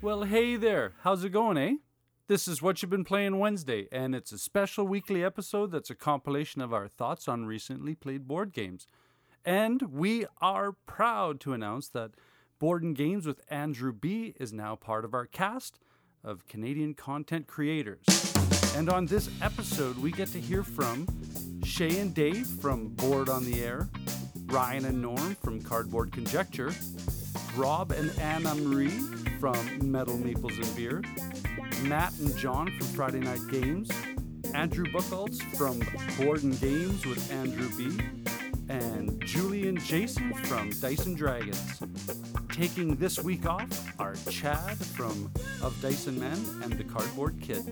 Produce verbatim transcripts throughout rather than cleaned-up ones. Well, hey there. How's it going, eh? This is What You've Been Playing Wednesday, and it's a special weekly episode that's a compilation of our thoughts on recently played board games. And we are proud to announce that Board and Games with Andrew B. is now part of our cast of Canadian content creators. And on this episode, we get to hear from Shay and Dave from Board on the Air, Ryan and Norm from Cardboard Conjecture, Rob and Anna Marie from Metal Meeples and Beer, Matt and John from Friday Night Games, Andrew Buchholz from Board and Games with Andrew B., and Julie and Jason from Dice and Dragons. Taking this week off are Chad from Of Dice and Men and the Cardboard Kid.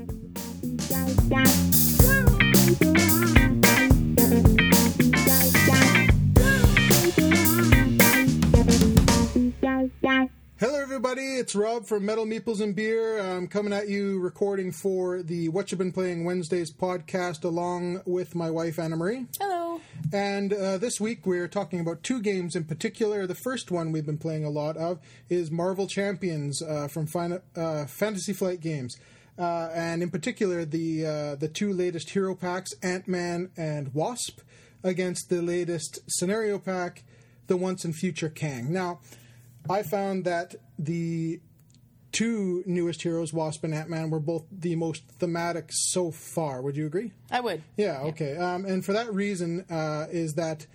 Hello everybody, it's Rob from Metal Meeples and Beer. I'm coming at you recording for the What You've Been Playing Wednesdays podcast along with my wife Anna Marie. Hello. And uh, this week we're talking about two games in particular. The first one we've been playing a lot of is Marvel Champions uh, from fin- uh, Fantasy Flight Games. Uh, and in particular the, uh, the two latest hero packs, Ant-Man and Wasp, against the latest scenario pack, the Once and Future Kang. Now, I found that the two newest heroes, Wasp and Ant-Man, were both the most thematic so far. Would you agree? I would. Yeah, yeah. Okay. Um, and for that reason uh, is that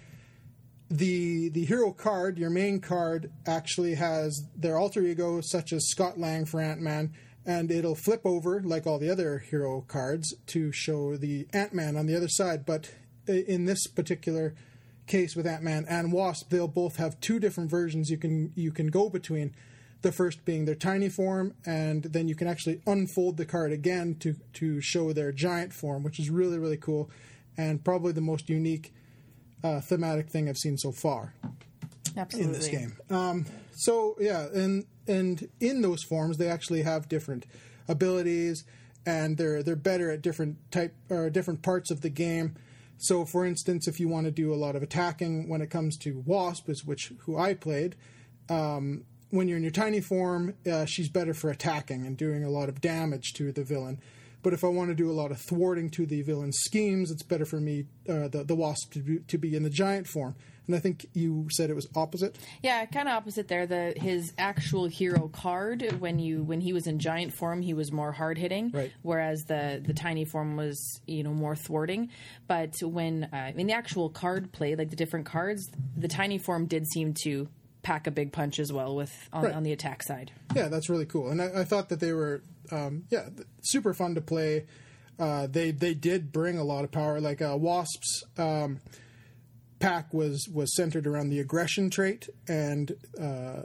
the the hero card, your main card, actually has their alter ego, such as Scott Lang for Ant-Man, and it'll flip over, like all the other hero cards, to show the Ant-Man on the other side. But in this particular case with Ant-Man and Wasp, they'll both have two different versions you can you can go between. The first being their tiny form, and then you can actually unfold the card again to to show their giant form, which is really, really cool, and probably the most unique uh, thematic thing I've seen so far. Absolutely. In this game. Um, so, yeah, and and in those forms, they actually have different abilities, and they're they're better at different type or different parts of the game. So, for instance, if you want to do a lot of attacking when it comes to Wasp, which who I played, um, when you're in your tiny form, uh, she's better for attacking and doing a lot of damage to the villain. But if I want to do a lot of thwarting to the villain's schemes, it's better for me, uh, the, the Wasp, to be, to be in the giant form. And I think you said it was opposite? Yeah, kind of opposite there. The His actual hero card, when you when he was in giant form, he was more hard-hitting, right, whereas the, the tiny form was, you know, more thwarting. But when uh, in the actual card play, like the different cards, the tiny form did seem to pack a big punch as well with on, right. on the attack side. Yeah, that's really cool. And I, I thought that they were, um, yeah, super fun to play. Uh, they they did bring a lot of power. Like uh, Wasp's um, pack was, was centered around the aggression trait, and uh,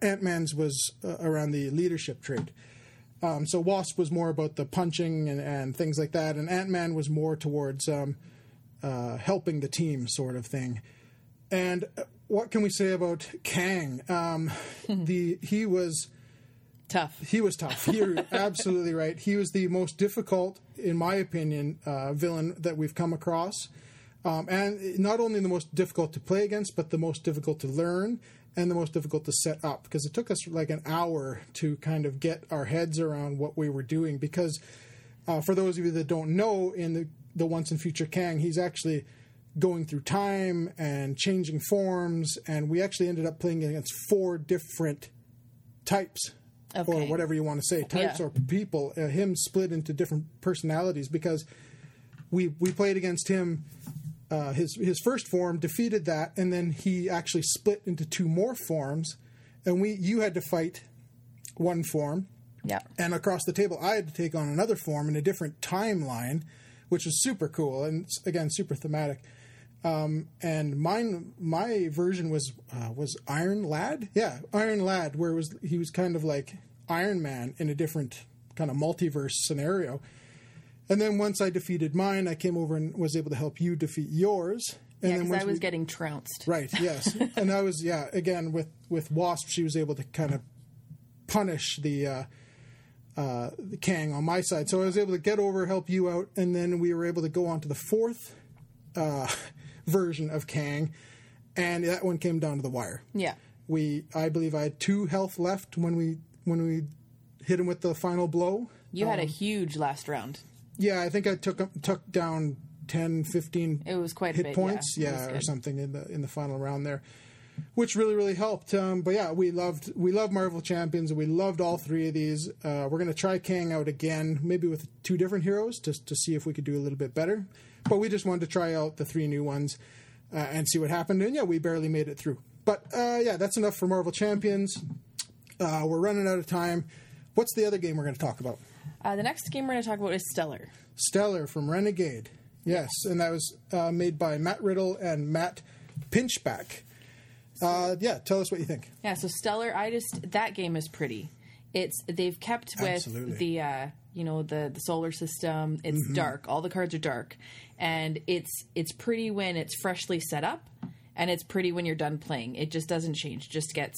Ant-Man's was uh, around the leadership trait. Um, so Wasp was more about the punching and, and things like that, and Ant-Man was more towards um, uh, helping the team sort of thing. And what can we say about Kang? Um, the he was tough. He was tough. You're absolutely right. He was the most difficult, in my opinion, uh, villain that we've come across. Um, and not only the most difficult to play against, but the most difficult to learn and the most difficult to set up, because it took us like an hour to kind of get our heads around what we were doing. Because uh, for those of you that don't know, in the, the Once and Future Kang, he's actually going through time and changing forms, and we actually ended up playing against four different types, okay, or whatever you want to say, types, yeah, or people, uh, him split into different personalities, because we we played against him, uh, his, his first form, defeated that, and then he actually split into two more forms, and we you had to fight one form, yeah, and across the table I had to take on another form in a different timeline, which was super cool, and again, super thematic. Um, and mine, my version was uh, was Iron Lad. Yeah, Iron Lad, where it was he was kind of like Iron Man in a different kind of multiverse scenario. And then once I defeated mine, I came over and was able to help you defeat yours. And yeah, because I was we, getting trounced. Right, yes. And I was, yeah, again, with, with Wasp, she was able to kind of punish the, uh, uh, the Kang on my side. So I was able to get over, help you out, and then we were able to go on to the fourth uh, version of Kang, and that one came down to the wire. Yeah. We, I believe I had two health left when we when we hit him with the final blow. You um, had a huge last round. Yeah, I think I took took down... ten, fifteen it was quite hit a bit, points, yeah, yeah or something in the in the final round there, which really, really helped. Um, but yeah, we loved we loved Marvel Champions. We loved all three of these. Uh, we're going to try Kang out again, maybe with two different heroes, just to see if we could do a little bit better. But we just wanted to try out the three new ones uh, and see what happened. And yeah, we barely made it through. But uh, yeah, that's enough for Marvel Champions. Uh, we're running out of time. What's the other game we're going to talk about? Uh, the next game we're going to talk about is Stellar. Stellar from Renegade. Yes, and that was uh, made by Matt Riddle and Matt Pinchback. Uh, yeah, tell us what you think. Yeah, so Stellar, I just that game is pretty. It's they've kept with Absolutely. the uh, you know the, the solar system. It's mm-hmm. dark. All the cards are dark, and it's it's pretty when it's freshly set up, and it's pretty when you're done playing. It just doesn't change. It just gets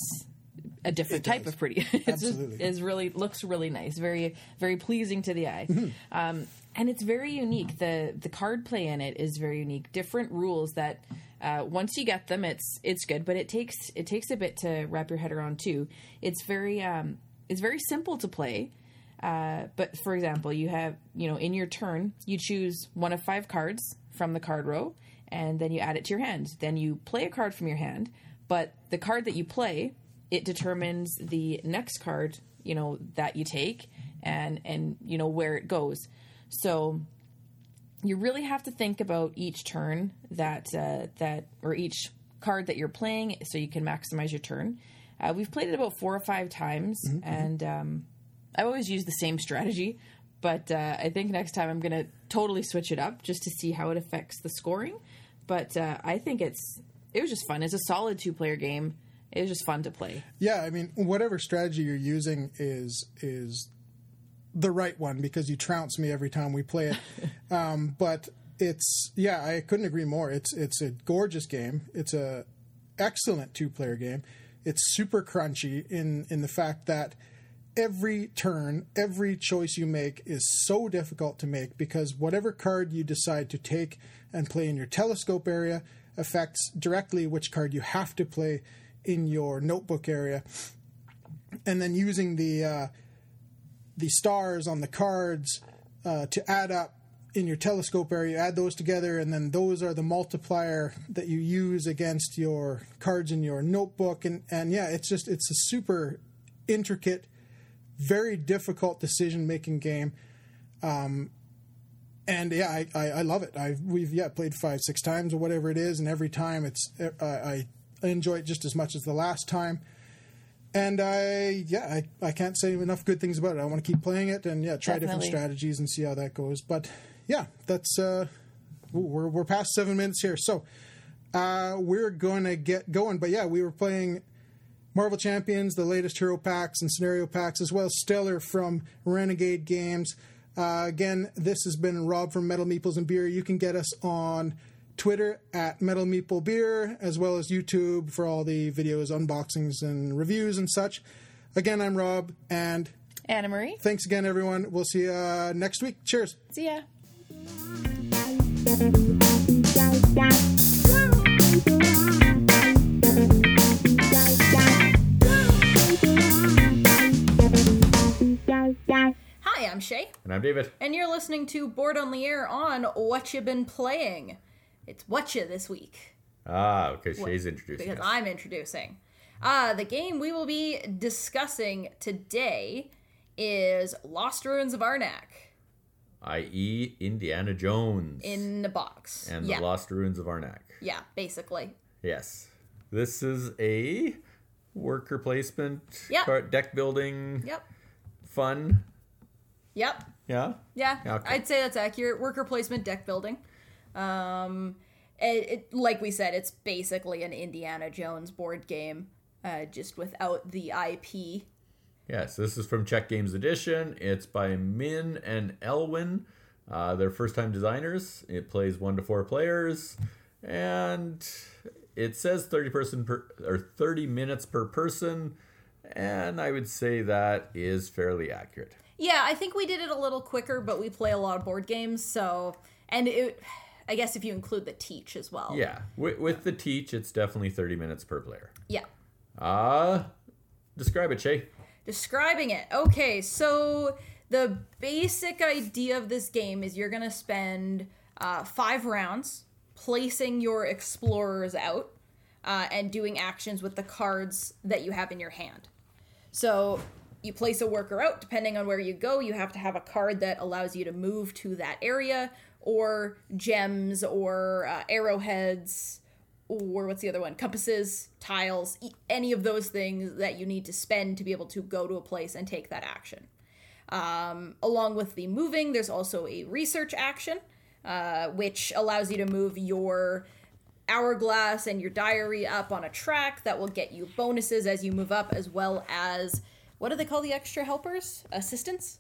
a different it type does. of pretty. It's Absolutely, just, is really looks really nice. Very very pleasing to the eye. Mm-hmm. Um, And it's very unique. The the card play in it is very unique. Different rules that uh, once you get them, it's it's good, but it takes it takes a bit to wrap your head around too. It's very um, it's very simple to play. Uh, but for example, you have you know in your turn you choose one of five cards from the card row, and then you add it to your hand. Then you play a card from your hand, but the card that you play it determines the next card you know that you take and and you know where it goes. So you really have to think about each turn that uh, that or each card that you're playing, so you can maximize your turn. Uh, we've played it about four or five times, mm-hmm. and um, I always use the same strategy. But uh, I think next time I'm going to totally switch it up just to see how it affects the scoring. But uh, I think it's it was just fun. It's a solid two player game. It was just fun to play. Yeah, I mean, whatever strategy you're using is is. the right one, because you trounce me every time we play it. Um, but it's, yeah, I couldn't agree more. It's it's a gorgeous game. It's a excellent two-player game. It's super crunchy in, in the fact that every turn, every choice you make is so difficult to make, because whatever card you decide to take and play in your telescope area affects directly which card you have to play in your notebook area. And then using the... Uh, the stars on the cards uh, to add up in your telescope area, you add those together, and then those are the multiplier that you use against your cards in your notebook. And, and yeah, it's just, it's a super intricate, very difficult decision-making game. Um, and yeah, I, I, I love it. I've, we've yeah played five, six times or whatever it is. And every time it's, uh, I, I enjoy it just as much as the last time. And I, yeah, I, I can't say enough good things about it. I want to keep playing it and, yeah, try Definitely. different strategies and see how that goes. But, yeah, that's, uh, we're, we're past seven minutes here. So, uh, we're going to get going. But, yeah, we were playing Marvel Champions, the latest hero packs and scenario packs, as well as Stellar from Renegade Games. Uh, again, this has been Rob from Metal Meeples and Beer. You can get us on Twitter at Metal Meeple Beer, as well as YouTube for all the videos, unboxings, and reviews and such. Again, I'm Rob and Anna Marie. Thanks again, everyone. We'll see you uh, next week. Cheers. See ya. Hi, I'm Shay. And I'm David. And you're listening to Board on the Air on What You Been Playing. It's Whatcha this week. Ah, because Shay's introducing Because us. I'm introducing. Uh, the game we will be discussing today is Lost Ruins of Arnak. that is. Indiana Jones. In the box. And yeah. the Lost Ruins of Arnak. Yeah, basically. Yes. This is a worker placement, yep. deck building, yep. fun. Yep. Yeah? Yeah, okay. I'd say that's accurate. Worker placement, deck building. Um, It, it, like we said, it's basically an Indiana Jones board game, uh, just without the I P. Yes, this is from Czech Games Edition. It's by Min and Elwin. Uh, they're first-time designers. It plays one to four players, and it says thirty person per, or thirty minutes per person, and I would say that is fairly accurate. Yeah, I think we did it a little quicker, but we play a lot of board games, so and it, I guess if you include the teach as well. Yeah, with, with the teach, it's definitely thirty minutes per player. Yeah. Uh, describe it, Shay. Describing it. Okay, so the basic idea of this game is you're going to spend uh, five rounds placing your explorers out uh, and doing actions with the cards that you have in your hand. So you place a worker out. Depending on where you go, you have to have a card that allows you to move to that area, or gems, or uh, arrowheads, or what's the other one? Compasses, tiles, e- any of those things that you need to spend to be able to go to a place and take that action. Um, along with the moving, there's also a research action, uh, which allows you to move your hourglass and your diary up on a track that will get you bonuses as you move up, as well as, what do they call the extra helpers? Assistants?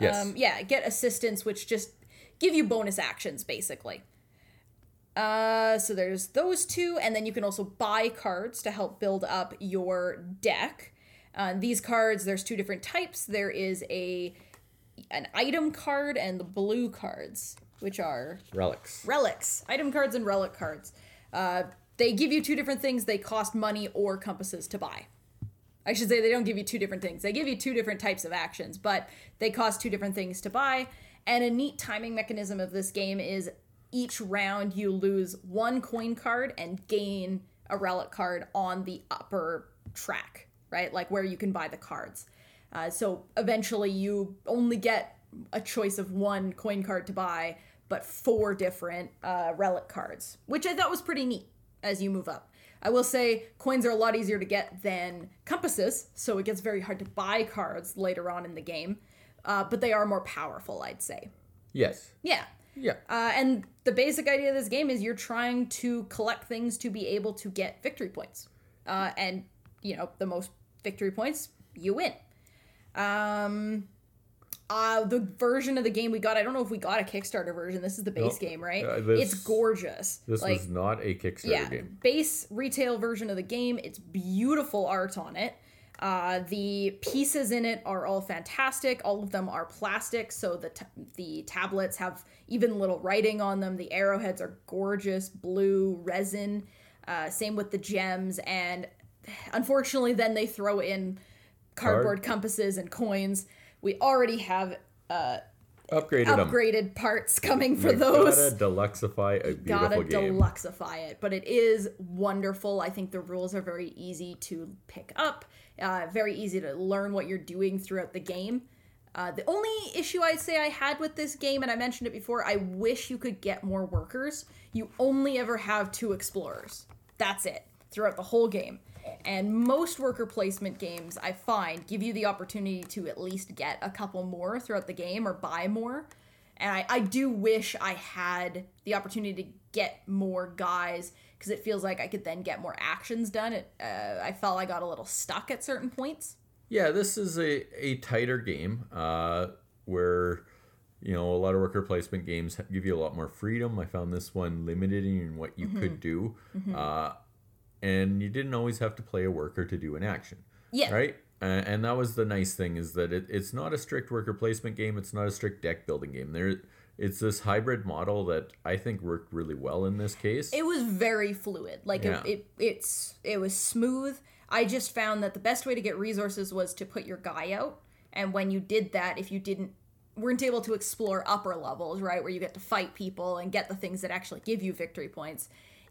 Yes. Um, yeah, get assistants, which just give you bonus actions, basically. Uh, so there's those two, and then you can also buy cards to help build up your deck. Uh, these cards, there's two different types. There is a an item card and the blue cards, which are relics. Relics, item cards and relic cards. Uh, they give you two different things. They cost money or compasses to buy. I should say they don't give you two different things. They give you two different types of actions, but they cost two different things to buy. And a neat timing mechanism of this game is each round you lose one coin card and gain a relic card on the upper track, right? Like where you can buy the cards. Uh, so eventually you only get a choice of one coin card to buy, but four different uh, relic cards, which I thought was pretty neat as you move up. I will say coins are a lot easier to get than compasses, so it gets very hard to buy cards later on in the game, uh, but they are more powerful, I'd say. Yes. Yeah. Yeah. Uh, and the basic idea of this game is you're trying to collect things to be able to get victory points. Uh, and, you know, the most victory points, you win. Um, uh, the version of the game we got, I don't know if we got a Kickstarter version. This is the base no, game, right? Uh, this, it's gorgeous. This like, was not a Kickstarter yeah, game. Base retail version of the game. It's beautiful art on it. Uh, the pieces in it are all fantastic. All of them are plastic, so the t- the tablets have even little writing on them. The arrowheads are gorgeous, blue resin. Uh, same with the gems, and unfortunately then they throw in cardboard Card. compasses and coins. We already have uh, upgraded, upgraded them. parts coming for You've those. Gotta deluxify a beautiful gotta game. Gotta deluxify it, but it is wonderful. I think the rules are very easy to pick up, uh, very easy to learn what you're doing throughout the game. Uh, the only issue I'd say I had with this game, and I mentioned it before, I wish you could get more workers. You only ever have two explorers. That's it, throughout the whole game. And most worker placement games, I find, give you the opportunity to at least get a couple more throughout the game or buy more. And I, I do wish I had the opportunity to get more guys, because it feels like I could then get more actions done. It, uh, I felt I got a little stuck at certain points. Yeah, this is a, a tighter game uh, where, you know, a lot of worker placement games give you a lot more freedom. I found this one limited in what you mm-hmm. could do. Mm-hmm. Uh And you didn't always have to play a worker to do an action, yeah. right? Uh, and that was the nice thing, is that it, it's not a strict worker placement game. It's not a strict deck building game. There, it's this hybrid model that I think worked really well in this case. It was very fluid. Like yeah. it, it, it's it was smooth. I just found that the best way to get resources was to put your guy out. And when you did that, if you didn't weren't able to explore upper levels, right, where you get to fight people and get the things that actually give you victory points,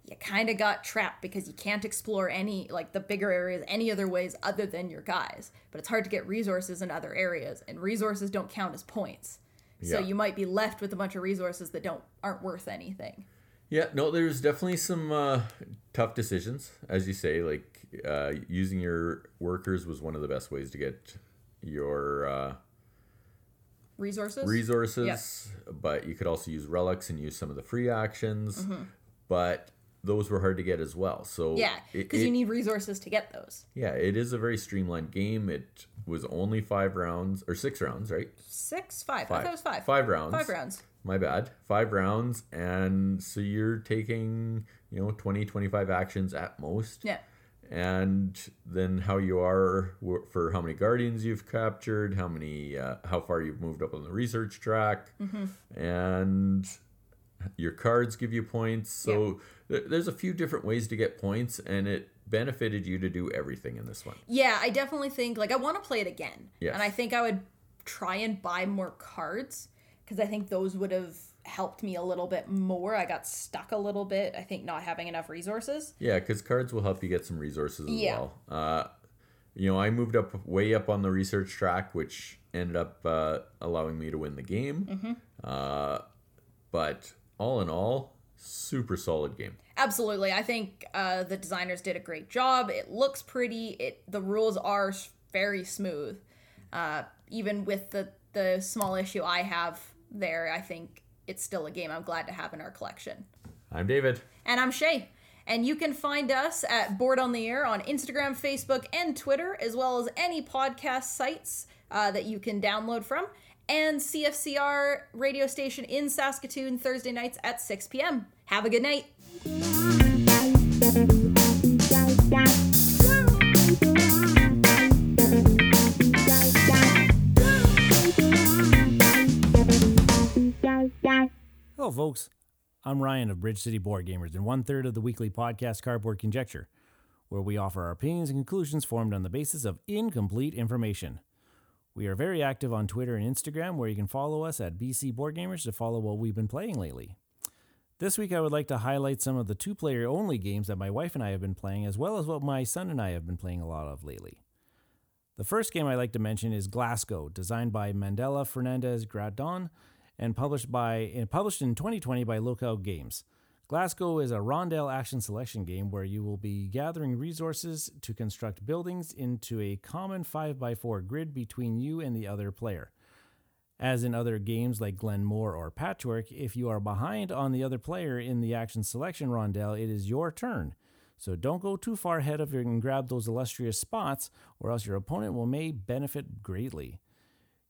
you kind of got trapped because you can't explore any, like the bigger areas, any other ways other than your guys. But it's hard to get resources in other areas, and resources don't count as points. Yeah. So you might be left with a bunch of resources that don't aren't worth anything. Yeah, no, there's definitely some uh, tough decisions, as you say. Like uh, using your workers was one of the best ways to get your uh, resources. Resources, yeah. But you could also use relics and use some of the free actions. Mm-hmm. but those were hard to get as well. So yeah, because you need resources to get those. Yeah, it is a very streamlined game. It was only five rounds, or six rounds, right? Six, five. five. I thought it was five. Five rounds. Five rounds. My bad. Five rounds, and so you're taking, you know, twenty, twenty-five actions at most. Yeah. And then how you are for how many guardians you've captured, how many, uh, how far you've moved up on the research track, mm-hmm. and your cards give you points. So yeah. th- there's a few different ways to get points, and it benefited you to do everything in this one. Yeah, I definitely think, like, I want to play it again. Yes. And I think I would try and buy more cards because I think those would have helped me a little bit more. I got stuck a little bit, I think, not having enough resources. Yeah, because cards will help you get some resources as yeah. well. Uh, you know, I moved up way up on the research track, which ended up uh, allowing me to win the game. Mm-hmm. Uh, but all in all, super solid game. Absolutely. I think uh, the designers did a great job. It looks pretty. It the rules are very smooth. Uh, even with the, the small issue I have there, I think it's still a game I'm glad to have in our collection. I'm David. And I'm Shay. And you can find us at Board on the Air on Instagram, Facebook, and Twitter, as well as any podcast sites uh, that you can download from. And C F C R radio station in Saskatoon, Thursday nights at six p.m. Have a good night. Hello, folks. I'm Ryan of Bridge City Board Gamers and one-third of the weekly podcast Cardboard Conjecture, where we offer our opinions and conclusions formed on the basis of incomplete information. We are very active on Twitter and Instagram, where you can follow us at B C Board Gamers to follow what we've been playing lately. This week, I would like to highlight some of the two-player-only games that my wife and I have been playing, as well as what my son and I have been playing a lot of lately. The first game I like to mention is Glasgow, designed by Mandala Fernandez Gradon, and published by and published in twenty twenty by Lookout Games. Glasgow is a rondel action selection game where you will be gathering resources to construct buildings into a common five by four grid between you and the other player. As in other games like Glenmore or Patchwork, if you are behind on the other player in the action selection rondel, it is your turn. So don't go too far ahead of you and grab those illustrious spots, or else your opponent will may benefit greatly.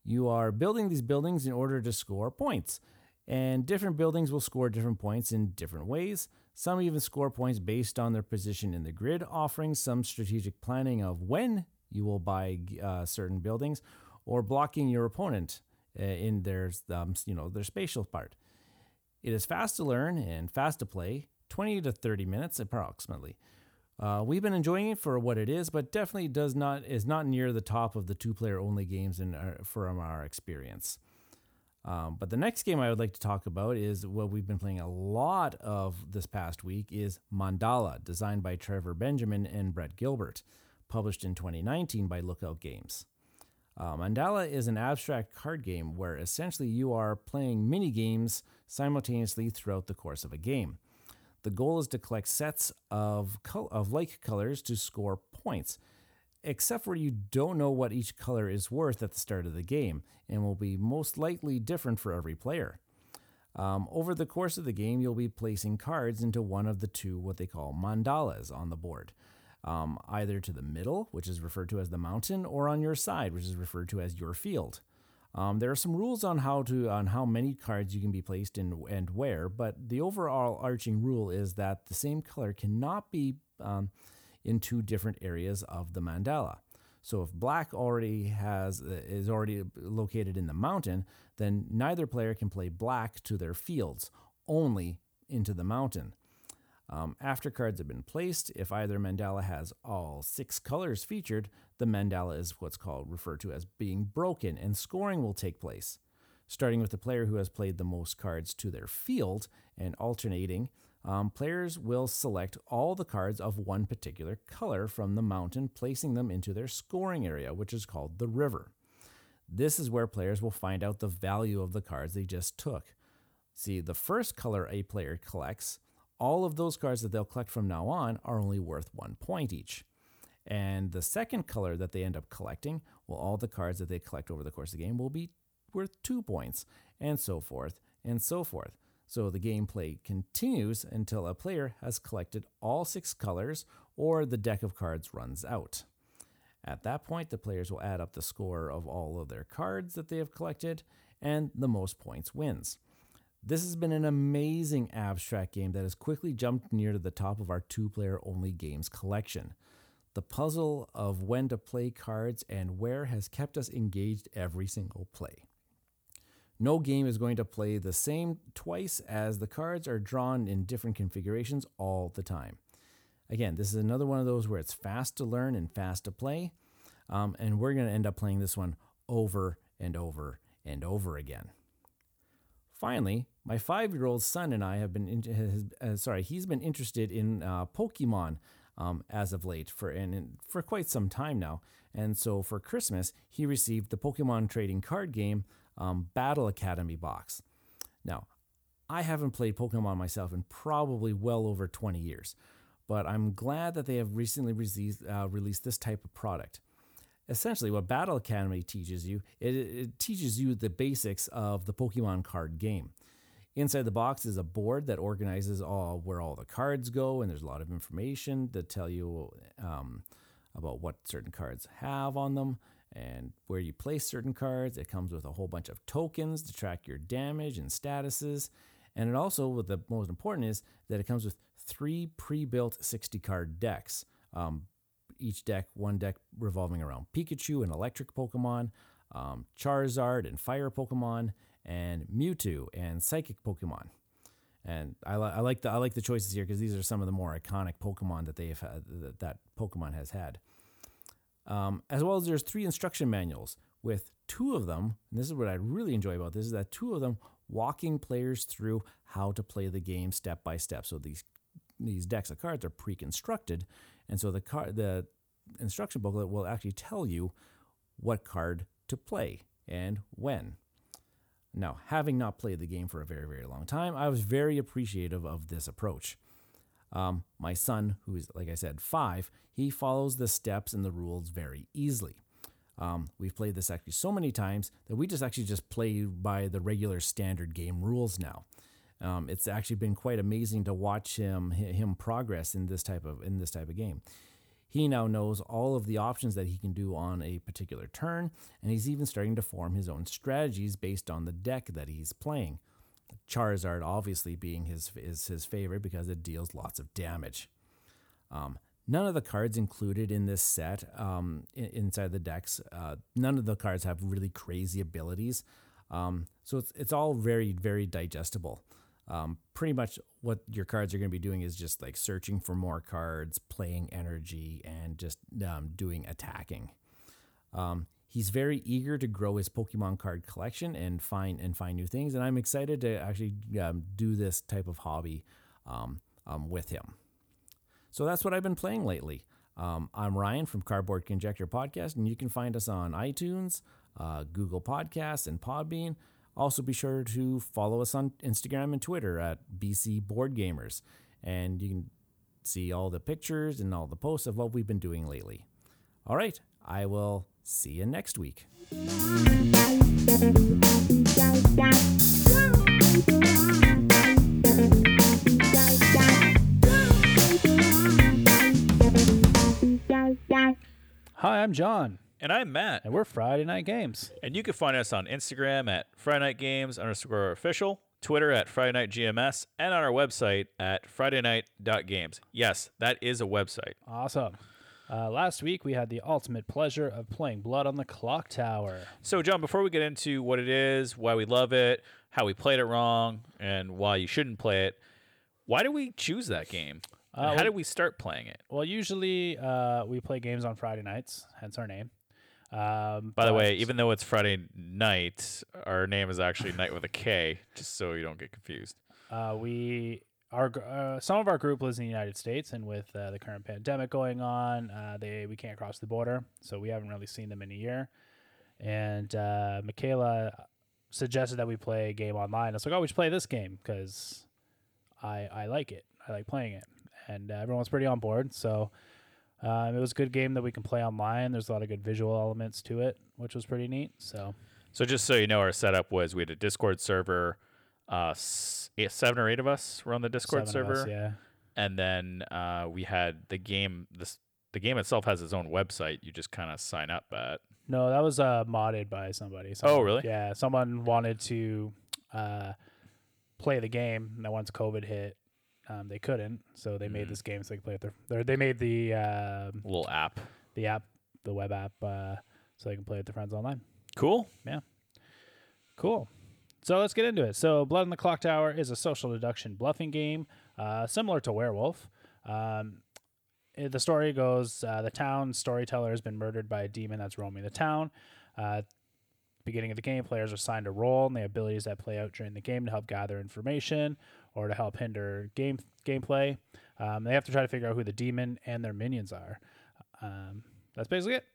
You are building these buildings in order to score points, and different buildings will score different points in different ways. Some even score points based on their position in the grid, offering some strategic planning of when you will buy uh, certain buildings, or blocking your opponent uh, in their, um, you know, their spatial part. It is fast to learn and fast to play, twenty to thirty minutes approximately. Uh, we've been enjoying it for what it is, but definitely does not is not near the top of the two-player-only games in our, from our experience. Um, but the next game I would like to talk about is what we've been playing a lot of this past week is Mandala, designed by Trevor Benjamin and Brett Gilbert, published in twenty nineteen by Lookout Games. Uh, Mandala is an abstract card game where essentially you are playing mini-games simultaneously throughout the course of a game. The goal is to collect sets of col- of like colors to score points, except where you don't know what each color is worth at the start of the game and will be most likely different for every player. Um, over the course of the game, you'll be placing cards into one of the two what they call mandalas on the board, um, either to the middle, which is referred to as the mountain, or on your side, which is referred to as your field. Um, there are some rules on how to on how many cards you can be placed in and where, but the overall arching rule is that the same color cannot be um, in two different areas of the mandala. So if black already has is already located in the mountain, then neither player can play black to their fields, only into the mountain. Um, after cards have been placed, if either mandala has all six colors featured, the mandala is what's called referred to as being broken, and scoring will take place, starting with the player who has played the most cards to their field and alternating. Um, players will select all the cards of one particular color from the mountain, placing them into their scoring area, which is called the river. This is where players will find out the value of the cards they just took. See, the first color a player collects, all of those cards that they'll collect from now on are only worth one point each. And the second color that they end up collecting, well, all the cards that they collect over the course of the game will be worth two points, and so forth, and so forth. So the gameplay continues until a player has collected all six colors or the deck of cards runs out. At that point, the players will add up the score of all of their cards that they have collected, and the most points wins. This has been an amazing abstract game that has quickly jumped near to the top of our two-player only games collection. The puzzle of when to play cards and where has kept us engaged every single play. No game is going to play the same twice, as the cards are drawn in different configurations all the time. Again, this is another one of those where it's fast to learn and fast to play, um, and we're going to end up playing this one over and over and over again. Finally, my five-year-old son and I have been in, has, uh, sorry, he's been interested in uh, Pokemon um, as of late for and, and for quite some time now. And so for Christmas, he received the Pokemon trading card game um, Battle Academy box. Now, I haven't played Pokemon myself in probably well over twenty years. But I'm glad that they have recently released, uh, released this type of product. Essentially, what Battle Academy teaches you, it, it teaches you the basics of the Pokemon card game. Inside the box is a board that organizes all where all the cards go, and there's a lot of information to tell you um, about what certain cards have on them and where you place certain cards. It comes with a whole bunch of tokens to track your damage and statuses. And it also, what the most important is, that it comes with three pre-built sixty-card decks. Um, each deck, one deck revolving around Pikachu and Electric Pokemon, um, Charizard and Fire Pokemon, and Mewtwo and Psychic Pokemon. And I, li- I like the I like the choices here because these are some of the more iconic Pokemon that they've had, that, that Pokemon has had. Um, as well as there's three instruction manuals with two of them. And this is what I really enjoy about this, is that two of them walking players through how to play the game step by step. So these these decks of cards are pre-constructed, and so the card the instruction booklet will actually tell you what card to play and when. Now, having not played the game for a very, very long time, I was very appreciative of this approach. Um, my son, who is, like I said, five, he follows the steps and the rules very easily. Um, we've played this actually so many times that we just actually just play by the regular standard game rules now. Um, it's actually been quite amazing to watch him him progress in this type of in this type of game. He now knows all of the options that he can do on a particular turn, and he's even starting to form his own strategies based on the deck that he's playing. Charizard, obviously, being his is his favorite because it deals lots of damage. Um, None of the cards included in this set, um, inside the decks, uh, none of the cards have really crazy abilities. Um, so it's it's all very, very digestible. Um, pretty much what your cards are going to be doing is just like searching for more cards, playing energy, and just um, doing attacking. Um, he's very eager to grow his Pokemon card collection and find and find new things. And I'm excited to actually um, do this type of hobby um, um, with him. So that's what I've been playing lately. Um, I'm Ryan from Cardboard Conjecture Podcast, and you can find us on iTunes, uh, Google Podcasts, and Podbean. Also, be sure to follow us on Instagram and Twitter at B C Board Gamers, and you can see all the pictures and all the posts of what we've been doing lately. All right, I will see you next week. Hi, I'm John. And I'm Matt. And we're Friday Night Games. And you can find us on Instagram at Friday Night Games underscore official, Twitter at Friday Night G M S, and on our website at friday night dot games. Yes, that is a website. Awesome. Uh, last week, we had the ultimate pleasure of playing Blood on the Clock Tower. So, John, before we get into what it is, why we love it, how we played it wrong, and why you shouldn't play it, why do we choose that game? Uh, How did we start playing it? Well, usually uh, we play games on Friday nights, hence our name. Um, By the way, even though it's Friday night, our name is actually Night with a K, just so you don't get confused. Uh, we our uh, some of our group lives in the United States, and with uh, the current pandemic going on, uh, they we can't cross the border, so we haven't really seen them in a year. And uh, Michaela suggested that we play a game online. I was like, oh, we should play this game because I I like it. I like playing it. And uh, everyone's pretty on board, so um, it was a good game that we can play online. There's a lot of good visual elements to it, which was pretty neat. So, so just so you know, our setup was we had a Discord server, uh, seven or eight of us were on the Discord seven server. Us, yeah. And then uh, we had the game. This the game itself has its own website. You just kind of sign up at. No, that was uh, modded by somebody. Someone, oh, really? Yeah, someone wanted to uh, play the game, and then once COVID hit, um, they couldn't. So they mm. made this game so they could play it. Their, their, they made the uh, little app, the app, the web app, uh, so they can play with their friends online. Cool. Yeah. Cool. So let's get into it. So Blood on the Clock Tower is a social deduction bluffing game, uh, similar to Werewolf. Um, it, the story goes, uh, the town storyteller has been murdered by a demon that's roaming the town. Uh, beginning of the game, players are assigned a role and the abilities that play out during the game to help gather information or to help hinder game gameplay. Um, they have to try to figure out who the demon and their minions are. Um, that's basically it.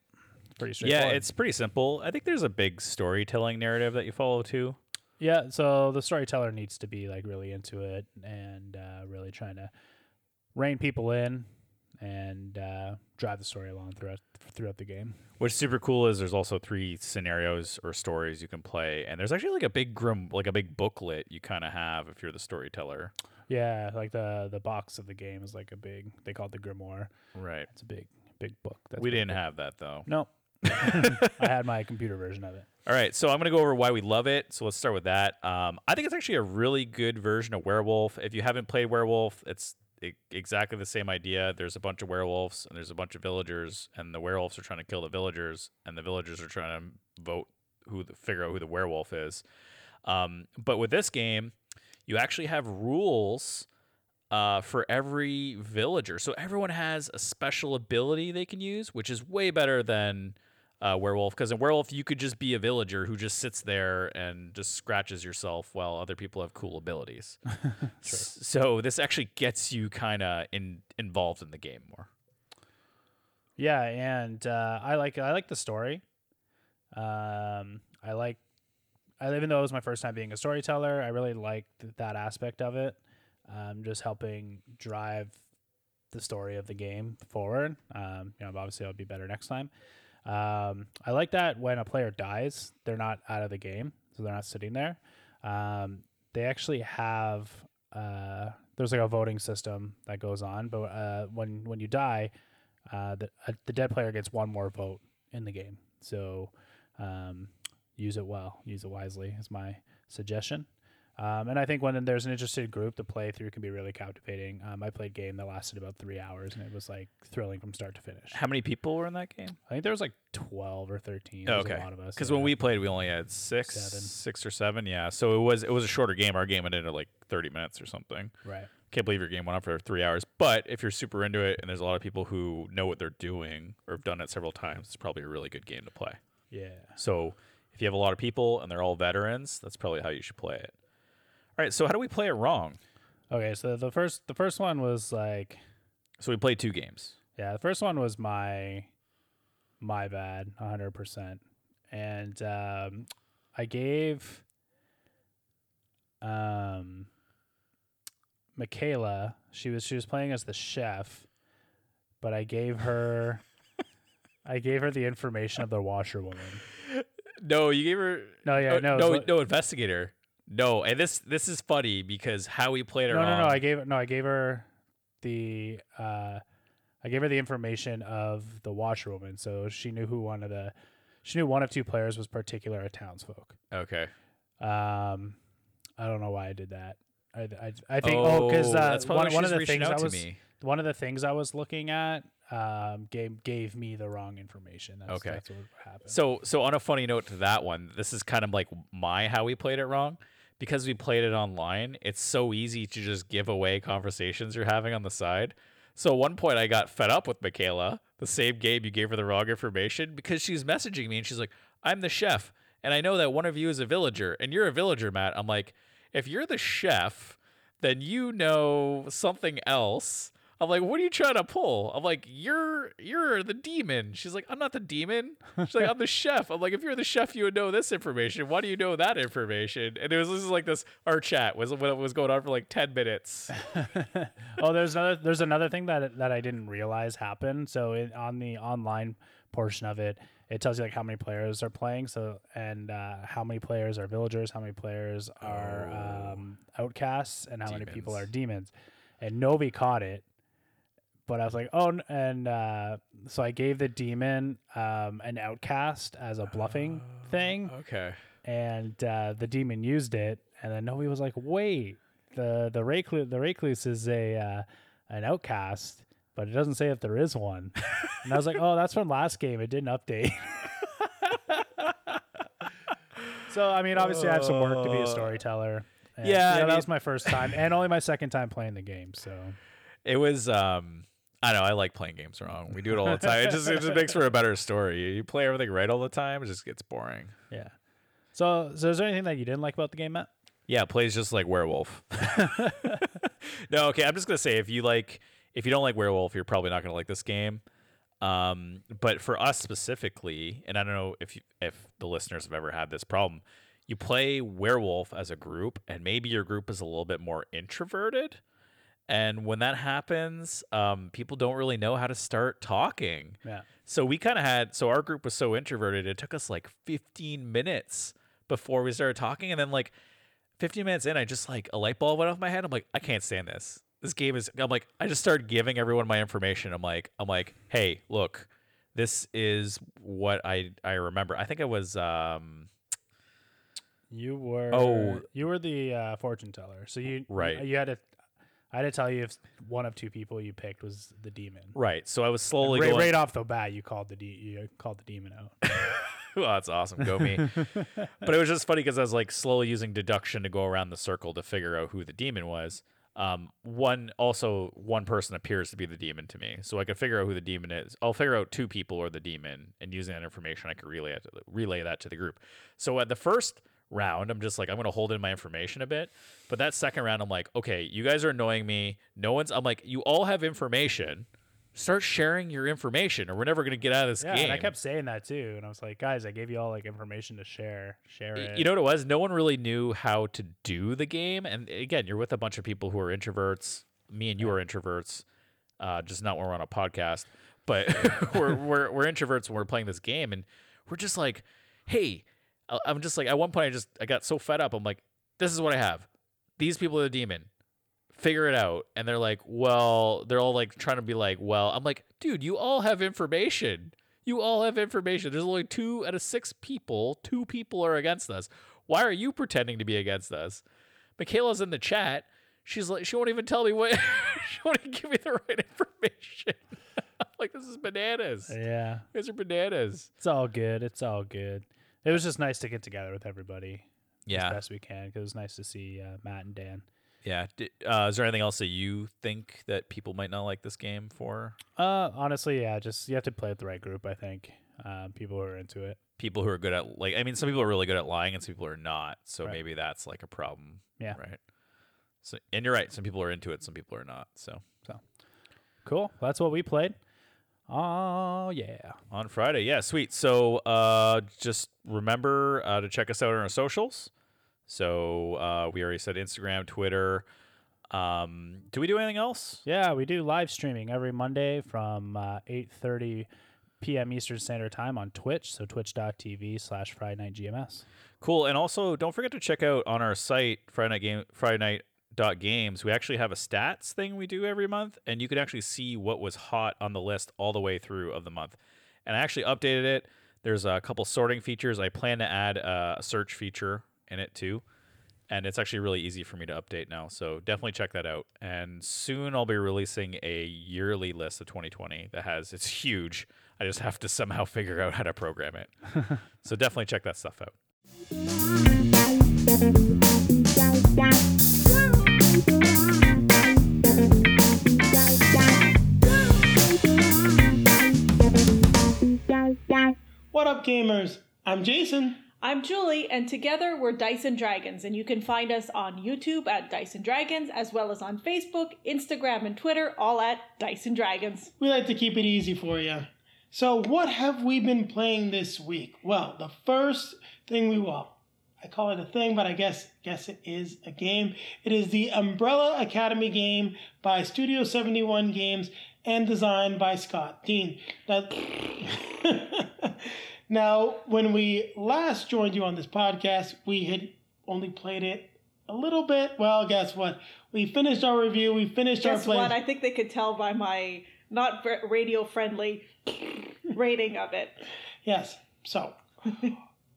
Pretty straightforward. Yeah, it's pretty simple. I think there's a big storytelling narrative that you follow too. Yeah, so the storyteller needs to be like really into it and uh, really trying to rein people in and uh, drive the story along throughout throughout the game. What's super cool is there's also three scenarios or stories you can play, and there's actually like a big grim, like a big booklet you kind of have if you're the storyteller. Yeah, like the the box of the game is like a big. They call it the grimoire. Right, it's a big big book. That's we didn't big. have that though. No, I had my computer version of it. All right, so I'm going to go over why we love it. So let's start with that. Um, I think it's actually a really good version of Werewolf. If you haven't played Werewolf, it's it, exactly the same idea. There's a bunch of werewolves, and there's a bunch of villagers, and the werewolves are trying to kill the villagers, and the villagers are trying to vote who the, figure out who the werewolf is. Um, but with this game, you actually have rules uh, for every villager. So everyone has a special ability they can use, which is way better than... Uh, werewolf, because in Werewolf you could just be a villager who just sits there and just scratches yourself while other people have cool abilities. So this actually gets you kind of in, involved in the game more. Yeah, and uh, I like I like the story. Um, I like, I even though it was my first time being a storyteller, I really liked that aspect of it. Um, just helping drive the story of the game forward. Um, you know, obviously I'll be better next time. Um, I like that when a player dies, they're not out of the game, so they're not sitting there. Um, they actually have uh, there's like a voting system that goes on, but uh, when when you die, uh, the uh, the dead player gets one more vote in the game. So um, use it well, use it wisely is my suggestion. Um, and I think when there's an interested group, the playthrough can be really captivating. Um, I played a game that lasted about three hours, and it was like thrilling from start to finish. How many people were in that game? I think there was like twelve or thirteen. Oh, okay, a lot of us. Because when we played, we only had six, seven. six or seven. Yeah, so it was it was a shorter game. Our game went into like thirty minutes or something. Right. Can't believe your game went on for three hours. But if you're super into it, and there's a lot of people who know what they're doing or have done it several times, it's probably a really good game to play. Yeah. So if you have a lot of people and they're all veterans, that's probably how you should play it. All right, so how do we play it wrong? Okay, so the first the first one was like... So we played two games. Yeah, the first one was my my bad, one hundred percent. And um, I gave um, Michaela, she was she was playing as the chef, but I gave her I gave her the information of the washerwoman. No, you gave her... No, yeah, no. No, no, no investigator. No, and this this is funny because how we played it. No, wrong. no, no. I gave no. I gave her the uh, I gave her the information of the washerwoman, so she knew who one of the she knew one of two players was particular a townsfolk. Okay. Um, I don't know why I did that. I I, I think oh because oh, uh, one, one of the things I was me. one of the things I was looking at um gave gave me the wrong information. That's, okay, that's what happened. So so on a funny note to that one, this is kind of like my how we played it wrong. Because we played it online, it's so easy to just give away conversations you're having on the side. So at one point I got fed up with Michaela, the same game you gave her the wrong information, because she's messaging me and she's like, I'm the chef, and I know that one of you is a villager, and you're a villager, Matt. I'm like, if you're the chef, then you know something else. I'm like, what are you trying to pull? I'm like, you're you're the demon. She's like, I'm not the demon. She's like, I'm the chef. I'm like, if you're the chef, you would know this information. Why do you know that information? And it was this is like this. Our chat was what was going on for like ten minutes. Oh, there's another there's another thing that that I didn't realize happened. So it, on the online portion of it, It tells you like how many players are playing, so and uh, how many players are villagers, how many players are oh. um, outcasts, and how demons. many people are demons. And nobody caught it, but I was like, oh, and uh, so I gave the demon um, an outcast as a bluffing oh, thing. Okay. And uh, the demon used it, and then nobody was like, wait, the the recluse, the recluse is a uh, an outcast. But it doesn't say if there is one. And I was like, oh, that's from last game. It didn't update. So, I mean, obviously I have some work to be a storyteller. And, yeah. You know, that mean, was my first time and only my second time playing the game. So it was, um, I don't know. I like playing games wrong. We do it all the time. It just, it just makes for a better story. You play everything right all the time. It just gets boring. Yeah. So, so is there anything that you didn't like about the game, Matt? Yeah. It plays just like Werewolf. No. Okay. I'm just going to say if you like, If you don't like Werewolf, you're probably not going to like this game. Um, but for us specifically, and I don't know if you, if the listeners have ever had this problem, you play Werewolf as a group, and maybe your group is a little bit more introverted. And when that happens, um, people don't really know how to start talking. Yeah. So we kind of had, so our group was so introverted, it took us like fifteen minutes before we started talking. And then like fifteen minutes in, I just like a light bulb went off my head. I'm like, I can't stand this. This game is, I'm like, I just started giving everyone my information. I'm like, I'm like, hey, look, this is what I, I remember. I think I was, um, you were, oh, you were the uh, fortune teller. So you, right. you had to, I had to tell you if one of two people you picked was the demon. Right. So I was slowly right, going. Right off the bat, you called the, de- you called the demon out. Well, that's awesome. Go me. But it was just funny because I was like slowly using deduction to go around the circle to figure out who the demon was. Um, one also one person appears to be the demon to me, so I could figure out who the demon is. I'll figure out two people are the demon, and using that information, I could relay it, relay that to the group. So at the first round, I'm just like, I'm gonna hold in my information a bit. But that second round, I'm like, okay, you guys are annoying me. No one's. I'm like, you all have information. Start sharing your information, or we're never gonna get out of this yeah, game. And I kept saying that too, and I was like, guys, I gave you all like information to share, share it. You know what it was? No one really knew how to do the game, and again, you're with a bunch of people who are introverts. Me and you yeah. are introverts, uh, just not when we're on a podcast. But we're we're we're introverts when we're playing this game, and we're just like, hey, I'm just like at one point I just I got so fed up. I'm like, this is what I have. These people are the demon. Figure it out. And they're like, well, they're all like trying to be like, well, I'm like, dude, you all have information. You all have information. There's only two out of six people. Two people are against us. Why are you pretending to be against us? Michaela's in the chat. She's like, she won't even tell me what, she won't even give me the right information. I'm like, this is bananas. Yeah. These are bananas. It's all good. It's all good. It was just nice to get together with everybody. Yeah. As best we can. Because it was nice to see uh, Matt and Dan. Yeah. Uh, is there anything else that you think that people might not like this game for? Uh, honestly, yeah. Just you have to play with the right group, I think. Um, people who are into it. People who are good at, like, I mean, some people are really good at lying and some people are not. So right. maybe that's like a problem. Yeah. Right. So, and you're right. Some people are into it. Some people are not. So, so. Cool. That's what we played. Oh, yeah. On Friday. Yeah. Sweet. So uh, just remember uh, to check us out on our socials. So uh, we already said Instagram, Twitter. Um, do we do anything else? Yeah, we do live streaming every Monday from uh, eight thirty p.m. Eastern Standard Time on Twitch. So twitch.tv slash Friday Night GMS. Cool. And also, don't forget to check out on our site, Friday Night Game, Friday Night dot Games. We actually have a stats thing we do every month. And you can actually see what was hot on the list all the way through of the month. And I actually updated it. There's a couple sorting features. I plan to add uh, a search feature in it too, and it's actually really easy for me to update now, so definitely check that out. And soon I'll be releasing a yearly list of twenty twenty that has, it's huge. I just have to somehow figure out how to program it. So definitely check that stuff out. What up, gamers? I'm Jason. I'm Julie, and together we're Dice and Dragons, and you can find us on YouTube at Dice and Dragons, as well as on Facebook, Instagram, and Twitter, all at Dice and Dragons. We like to keep it easy for you. So what have we been playing this week? Well, the first thing we will, I call it a thing, but I guess, guess it is a game. It is the Umbrella Academy game by Studio seventy-one Games and designed by Scott Dean. Now, Now, when we last joined you on this podcast, we had only played it a little bit. Well, guess what? We finished our review. We finished guess our play. Guess what? I think they could tell by my not radio-friendly rating of it. Yes. So,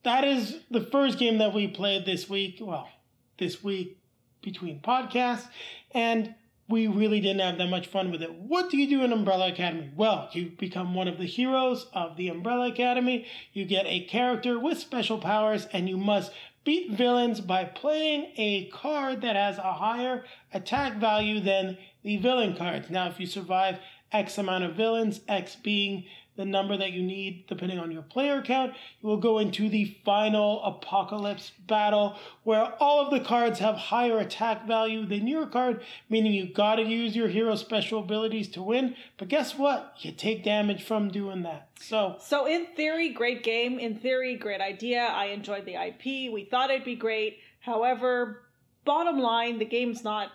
that is the first game that we played this week. Well, this week between podcasts. And we really didn't have that much fun with it. What do you do in Umbrella Academy? Well, you become one of the heroes of the Umbrella Academy. You get a character with special powers, and you must beat villains by playing a card that has a higher attack value than the villain cards. Now, if you survive X amount of villains, X being the number that you need depending on your player count, you will go into the final apocalypse battle where all of the cards have higher attack value than your card, meaning you gotta use your hero special abilities to win. But guess what? You take damage from doing that. So, so in theory, great game. In theory, great idea. I enjoyed the I P. We thought it'd be great. However, bottom line, the game's not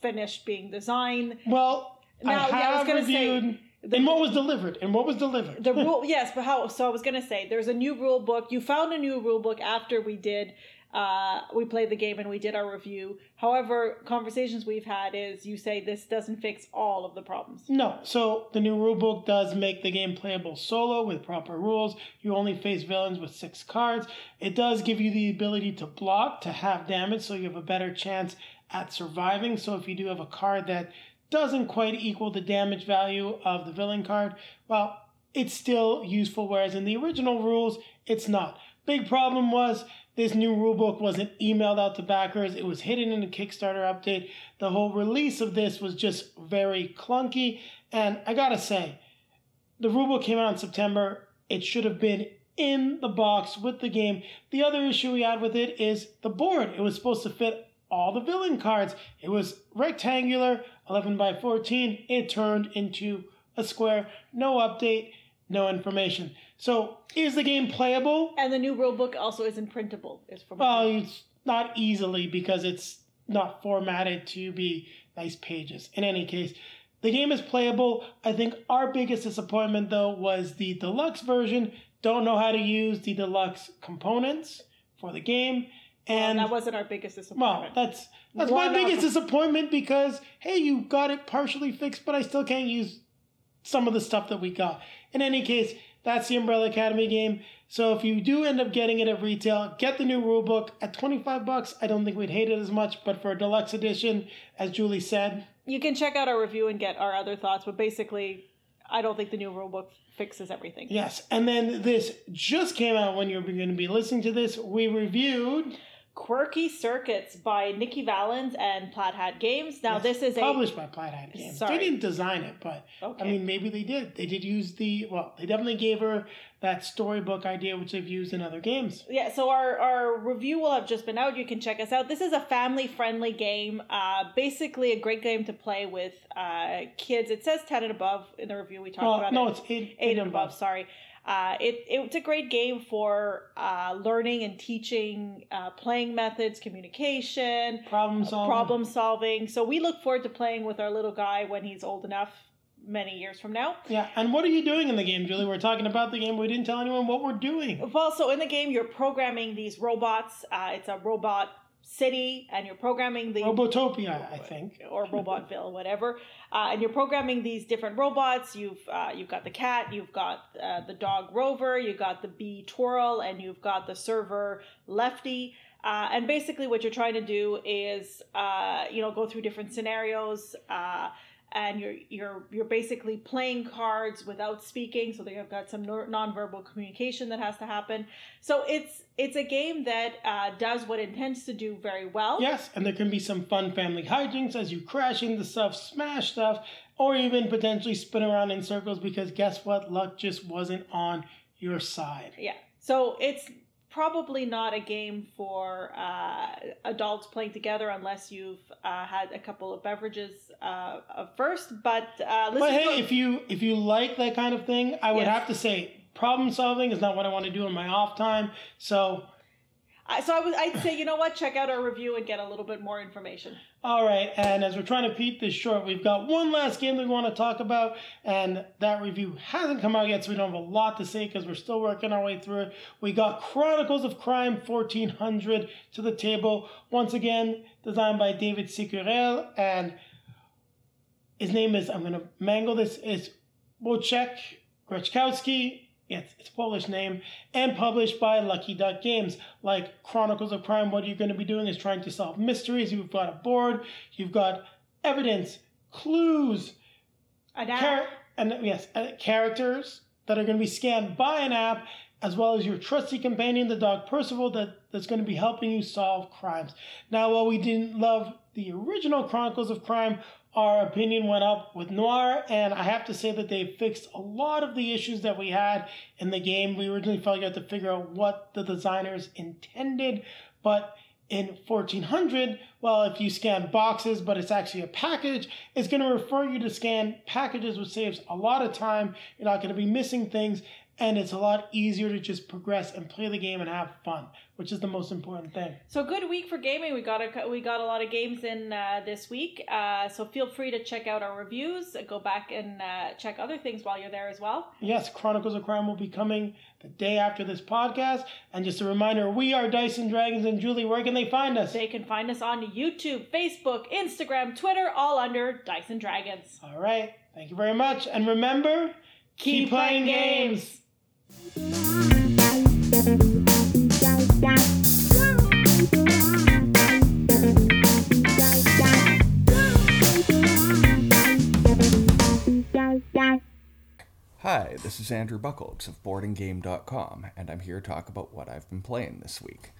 finished being designed. Well, now, I have yeah, I was gonna reviewed... say, The, and what was delivered? And what was delivered? The rule, yes, but how? So I was gonna say, there's a new rule book. You found a new rule book after we did, uh, we played the game and we did our review. However, conversations we've had is you say this doesn't fix all of the problems. No. So the new rule book does make the game playable solo with proper rules. You only face villains with six cards. It does give you the ability to block, to have damage, so you have a better chance at surviving. So if you do have a card that doesn't quite equal the damage value of the villain card, well, it's still useful, whereas in the original rules, it's not. Big problem was this new rulebook wasn't emailed out to backers. It was hidden in the Kickstarter update. The whole release of this was just very clunky, and I gotta say, the rulebook came out in September. It should have been in the box with the game. The other issue we had with it is the board. It was supposed to fit all the villain cards. It was rectangular, eleven by fourteen. It turned into a square. No update, no information. So, is the game playable? And the new rulebook also isn't printable. It's from well, it's not easily because it's not formatted to be nice pages. In any case, the game is playable. I think our biggest disappointment, though, was the deluxe version. Don't know how to use the deluxe components for the game. And well, that wasn't our biggest disappointment. Well, that's that's One my biggest of- disappointment because, hey, you got it partially fixed, but I still can't use some of the stuff that we got. In any case, that's the Umbrella Academy game. So if you do end up getting it at retail, get the new rulebook at twenty-five bucks. I don't think we'd hate it as much, but for a deluxe edition, as Julie said, you can check out our review and get our other thoughts, but basically, I don't think the new rulebook fixes everything. Yes, and then this just came out when you're going to be listening to this. We reviewed Quirky Circuits by Nikki Valens and Plaid Hat Games. Now, yes, this is published a... Published by Plaid Hat Games. Sorry. They didn't design it, but, okay. I mean, maybe they did. They did use the... Well, they definitely gave her that storybook idea, which they've used in other games. Yeah, so our, our review will have just been out. You can check us out. This is a family-friendly game. Uh, basically, a great game to play with uh, kids. It says ten and above in the review. We talked well, about no, it. No, it's eight, eight and above. above. Sorry. Uh, it, it's a great game for uh, learning and teaching uh, playing methods, communication, problem solving. problem solving. So we look forward to playing with our little guy when he's old enough many years from now. Yeah, and what are you doing in the game, Julie? We're talking about the game. We didn't tell anyone what we're doing. Well, so in the game, you're programming these robots. Uh, it's a robot city, and you're programming the... Robotopia, I think. Or Robotville, whatever. Uh, and you're programming these different robots. You've uh, you've got the cat, you've got uh, the dog Rover, you've got the bee Twirl, and you've got the server Lefty. Uh, and basically what you're trying to do is, uh, you know, go through different scenarios, uh, and you're you're you're basically playing cards without speaking, so they've got some nonverbal communication that has to happen. So it's it's a game that uh, does what it intends to do very well. Yes, and there can be some fun family hijinks as you crash into stuff, smash stuff, or even potentially spin around in circles because guess what? Luck just wasn't on your side. Yeah, so it's probably not a game for uh, adults playing together unless you've uh, had a couple of beverages uh, first. But uh, listen, but hey, if you if you like that kind of thing, I would yes. have to say problem solving is not what I want to do in my off time. So So I was, I'd say, you know what? Check out our review and get a little bit more information. All right. And as we're trying to keep this short, we've got one last game that we want to talk about. And that review hasn't come out yet, so we don't have a lot to say because we're still working our way through it. We got Chronicles of Crime fourteen hundred to the table. Once again, designed by David Sicurel. And his name is, I'm going to mangle this, is Wojciech Greczkowski. It's, it's a Polish name, and published by Lucky Duck Games. Like Chronicles of Crime, what you're going to be doing is trying to solve mysteries. You've got a board, you've got evidence, clues, an app. Char- and yes, uh, characters that are going to be scanned by an app, as well as your trusty companion, the dog Percival, that, that's going to be helping you solve crimes. Now, while we didn't love the original Chronicles of Crime, our opinion went up with Noir, and I have to say that they fixed a lot of the issues that we had in the game. We originally felt you had to figure out what the designers intended, but in fourteen hundred, well, if you scan boxes, but it's actually a package, it's going to refer you to scan packages, which saves a lot of time. You're not going to be missing things, and it's a lot easier to just progress and play the game and have fun, which is the most important thing. So good week for gaming. We got a, we got a lot of games in uh, this week. Uh, so feel free to check out our reviews. Go back and uh, check other things while you're there as well. Yes, Chronicles of Crime will be coming the day after this podcast. And just a reminder, we are Dice and Dragons. And Julie, where can they find us? They can find us on YouTube, Facebook, Instagram, Twitter, all under Dice and Dragons. All right. Thank you very much. And remember, keep, keep playing, playing games. games. Hi, this is Andrew Buckholz of board and game dot com, and I'm here to talk about what I've been playing this week.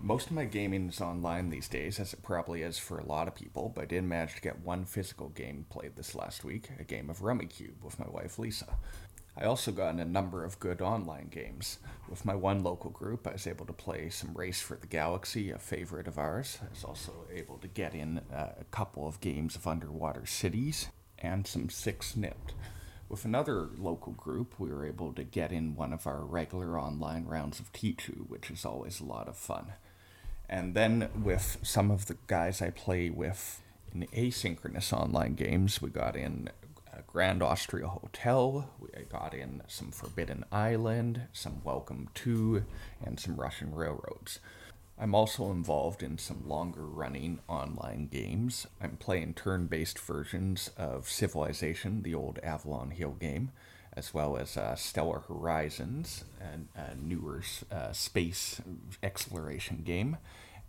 Most of my gaming is online these days, as it probably is for a lot of people, but I did manage to get one physical game played this last week, a game of Rummy Cube with my wife Lisa. I also got in a number of good online games. With my one local group, I was able to play some Race for the Galaxy, a favorite of ours. I was also able to get in a couple of games of Underwater Cities and some Six Nipped. With another local group, we were able to get in one of our regular online rounds of T two, which is always a lot of fun. And then with some of the guys I play with in asynchronous online games, we got in a Grand Austria Hotel, we got in some Forbidden Island, some Welcome To, and some Russian Railroads. I'm also involved in some longer-running online games. I'm playing turn-based versions of Civilization, the old Avalon Hill game, as well as uh, Stellar Horizons, a, a newer uh, space exploration game,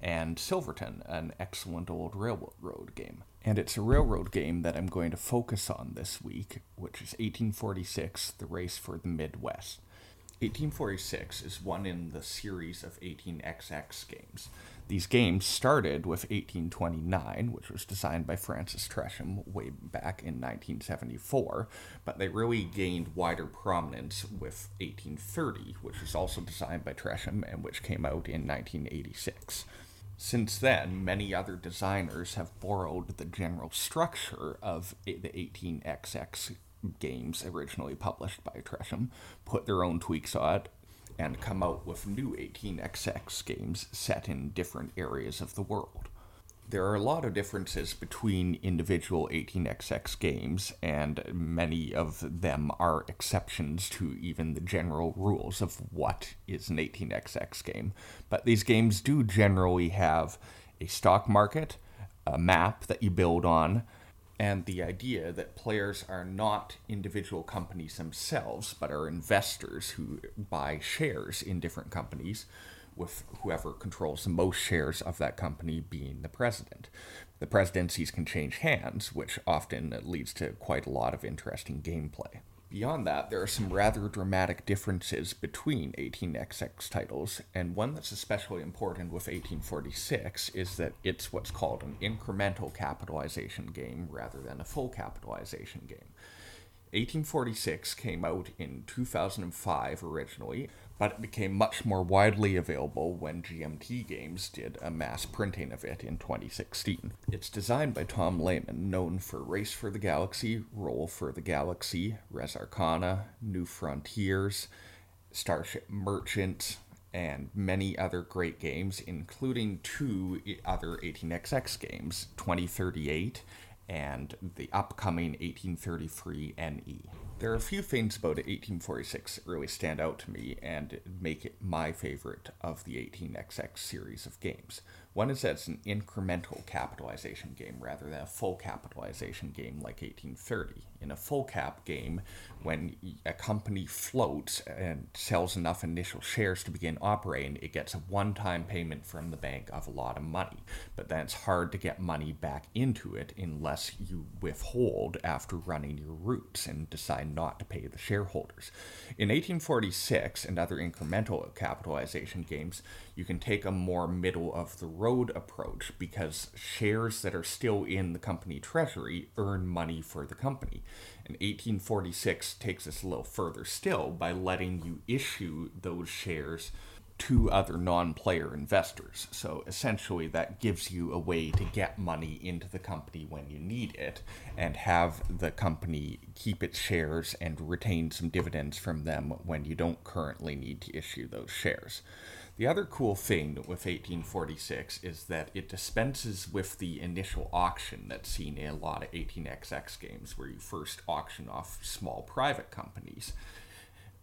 and Silverton, an excellent old railroad game. And it's a railroad game that I'm going to focus on this week, which is eighteen forty-six, The Race for the Midwest. eighteen forty-six is one in the series of eighteen X X games. These games started with eighteen twenty-nine, which was designed by Francis Tresham way back in nineteen seventy-four, but they really gained wider prominence with eighteen thirty, which was also designed by Tresham and which came out in nineteen eighty-six. Since then, many other designers have borrowed the general structure of the eighteen X X games originally published by Tresham, put their own tweaks on it, and come out with new eighteen X X games set in different areas of the world. There are a lot of differences between individual eighteen X X games, and many of them are exceptions to even the general rules of what is an eighteen X X game. But these games do generally have a stock market, a map that you build on, and the idea that players are not individual companies themselves, but are investors who buy shares in different companies, with whoever controls the most shares of that company being the president. The presidencies can change hands, which often leads to quite a lot of interesting gameplay. Beyond that, there are some rather dramatic differences between eighteen X X titles, and one that's especially important with eighteen forty-six is that it's what's called an incremental capitalization game rather than a full capitalization game. eighteen forty-six came out in two thousand five originally, but it became much more widely available when G M T Games did a mass printing of it in twenty sixteen. It's designed by Tom Lehman, known for Race for the Galaxy, Roll for the Galaxy, Res Arcana, New Frontiers, Starship Merchant, and many other great games, including two other eighteen X X games, twenty thirty-eight and the upcoming eighteen thirty-three N E. There are a few things about eighteen forty-six that really stand out to me and make it my favorite of the eighteen X X series of games. One is that it's an incremental capitalization game rather than a full capitalization game like eighteen thirty. In a full cap game, when a company floats and sells enough initial shares to begin operating, it gets a one-time payment from the bank of a lot of money. But then it's hard to get money back into it unless you withhold after running your routes and decide not to pay the shareholders. In eighteen forty-six and other incremental capitalization games, you can take a more middle of the road road approach, because shares that are still in the company treasury earn money for the company. And eighteen forty-six takes us a little further still by letting you issue those shares to other non-player investors. So essentially that gives you a way to get money into the company when you need it and have the company keep its shares and retain some dividends from them when you don't currently need to issue those shares. The other cool thing with eighteen forty-six is that it dispenses with the initial auction that's seen in a lot of eighteen X X games, where you first auction off small private companies.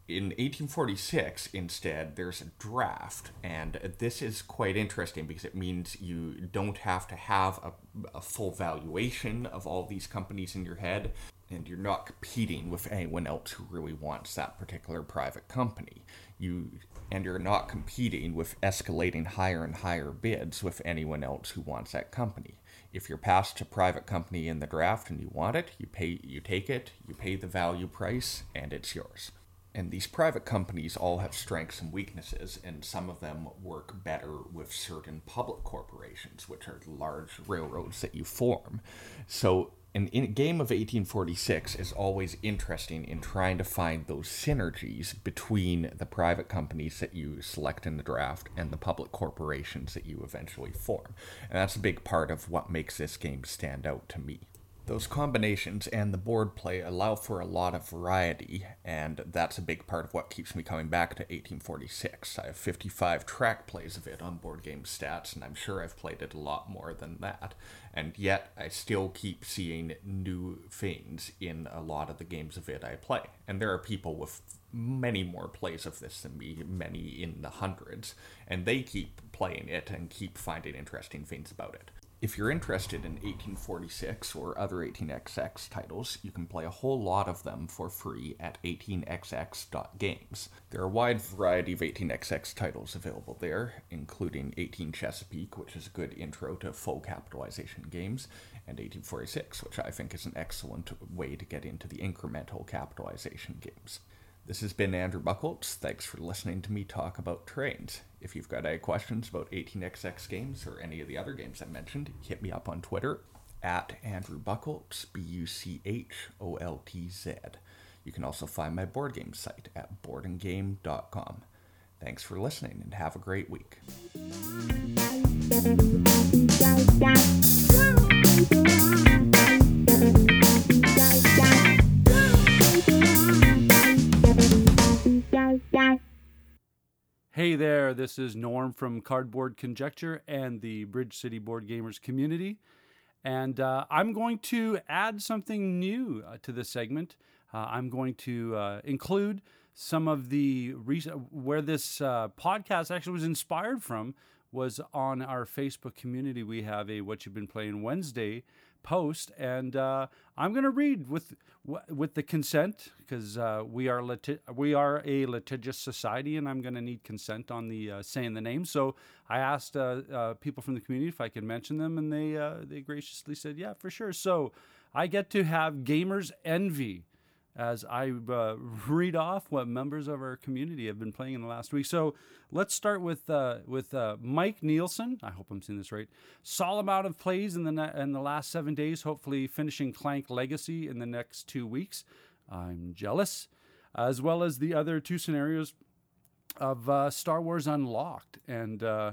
In eighteen forty-six, instead, there's a draft, and this is quite interesting because it means you don't have to have a, a full valuation of all these companies in your head, and you're not competing with anyone else who really wants that particular private company. You and you're not competing with escalating higher and higher bids with anyone else who wants that company. If you're passed a private company in the draft and you want it, you pay, you take it, you pay the value price, and it's yours. And these private companies all have strengths and weaknesses, and some of them work better with certain public corporations, which are large railroads that you form. So an in- game of eighteen forty-six is always interesting in trying to find those synergies between the private companies that you select in the draft and the public corporations that you eventually form. And that's a big part of what makes this game stand out to me. Those combinations and the board play allow for a lot of variety, and that's a big part of what keeps me coming back to eighteen forty-six. I have fifty-five track plays of it on Board Game Stats, and I'm sure I've played it a lot more than that. And yet, I still keep seeing new things in a lot of the games of it I play. And there are people with many more plays of this than me, many in the hundreds, and they keep playing it and keep finding interesting things about it. If you're interested in eighteen forty-six or other eighteen X X titles, you can play a whole lot of them for free at eighteen X X dot games. There are a wide variety of eighteen X X titles available there, including eighteen Chesapeake, which is a good intro to full capitalization games, and eighteen forty-six, which I think is an excellent way to get into the incremental capitalization games. This has been Andrew Buckholtz. Thanks for listening to me talk about trains. If you've got any questions about eighteen X X games or any of the other games I mentioned, hit me up on Twitter at Andrew Buckholtz, B U C H O L T Z. You can also find my board game site at board and game dot com. Thanks for listening and have a great week. Hey there, this is Norm from Cardboard Conjecture and the Bridge City Board Gamers community. And uh, I'm going to add something new uh, to this segment. Uh, I'm going to uh, include some of the reasons where this uh, podcast actually was inspired from was on our Facebook community. We have a What You've Been Playing Wednesday post, and uh, I'm going to read with with the consent, because uh, we are liti- we are a litigious society, and I'm going to need consent on the uh, saying the name. So I asked uh, uh, people from the community if I could mention them, and they uh, they graciously said, yeah, for sure. So I get to have Gamers Envy as I uh, read off what members of our community have been playing in the last week. So let's start with uh, with uh, Mike Nielsen. I hope I'm saying this right. Solid amount of plays in the na- in the last seven days. Hopefully finishing Clank Legacy in the next two weeks. I'm jealous, as well as the other two scenarios of uh, Star Wars Unlocked. And uh,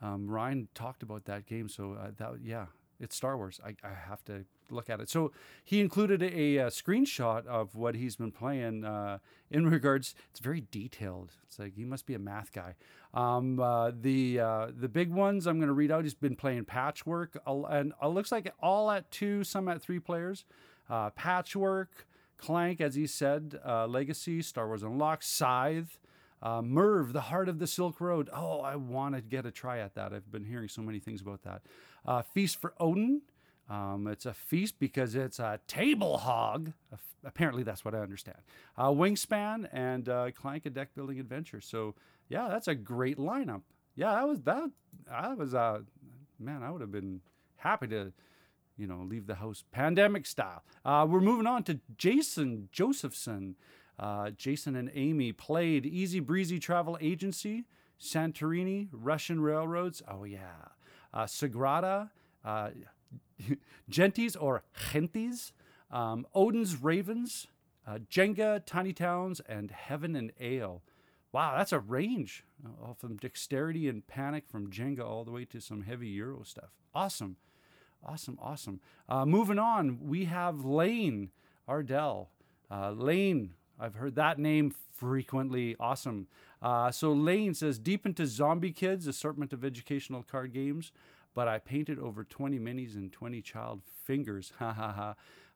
um, Ryan talked about that game. So uh, that yeah, it's Star Wars. I, I have to look at it. So he included a, a screenshot of what he's been playing uh, in regards. It's very detailed. It's like, he must be a math guy. Um, uh, the uh, the big ones I'm going to read out. He's been playing Patchwork, and it looks like all at two, some at three players. Uh, Patchwork, Clank, as he said, uh, Legacy, Star Wars Unlocked, Scythe, uh, Merv, The Heart of the Silk Road. Oh, I want to get a try at that. I've been hearing so many things about that. Uh, Feast for Odin. Um, it's a feast because it's a table hog. Apparently, that's what I understand. Uh, Wingspan and uh, Clank, a deck building adventure. So, yeah, that's a great lineup. Yeah, that was that. I was uh, man, I would have been happy to, you know, leave the house pandemic style. Uh, we're moving on to Jason Josephson. Uh, Jason and Amy played Easy Breezy Travel Agency, Santorini, Russian Railroads. Oh yeah, uh, Sagrada. Uh, Genties or Genties, um, Odin's Ravens, uh, Jenga, Tiny Towns, and Heaven and Ale. Wow, that's a range. All from Dexterity and Panic from Jenga all the way to some heavy Euro stuff. Awesome. Awesome, awesome. Uh, moving on, we have Lane Ardell. Uh, Lane, I've heard that name frequently. Awesome. Uh, so Lane says, deep into Zombie Kids, assortment of educational card games. But I painted over twenty minis and twenty child fingers. Ha ha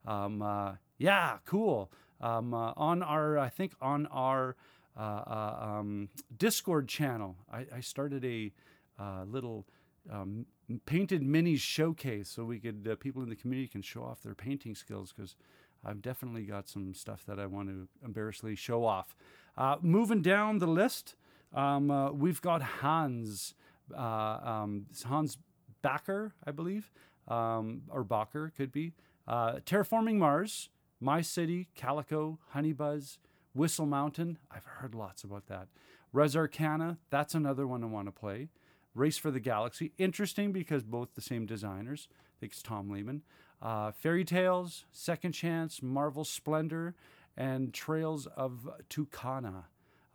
ha. Um, uh, yeah, cool. Um, uh, on our, I think on our uh, uh, um, Discord channel, I, I started a uh, little um, painted minis showcase so we could, uh, people in the community can show off their painting skills, because I've definitely got some stuff that I want to embarrassingly show off. Uh, moving down the list, um, uh, we've got Hans, uh, um, Hans Backer, I believe, um, or Bacher, could be. Uh, Terraforming Mars, My City, Calico, Honeybuzz, Whistle Mountain. I've heard lots about that. Res Arcana, that's another one I want to play. Race for the Galaxy, interesting because both the same designers. I think it's Tom Lehman. Uh, Fairy Tales, Second Chance, Marvel Splendor, and Trails of Tucana.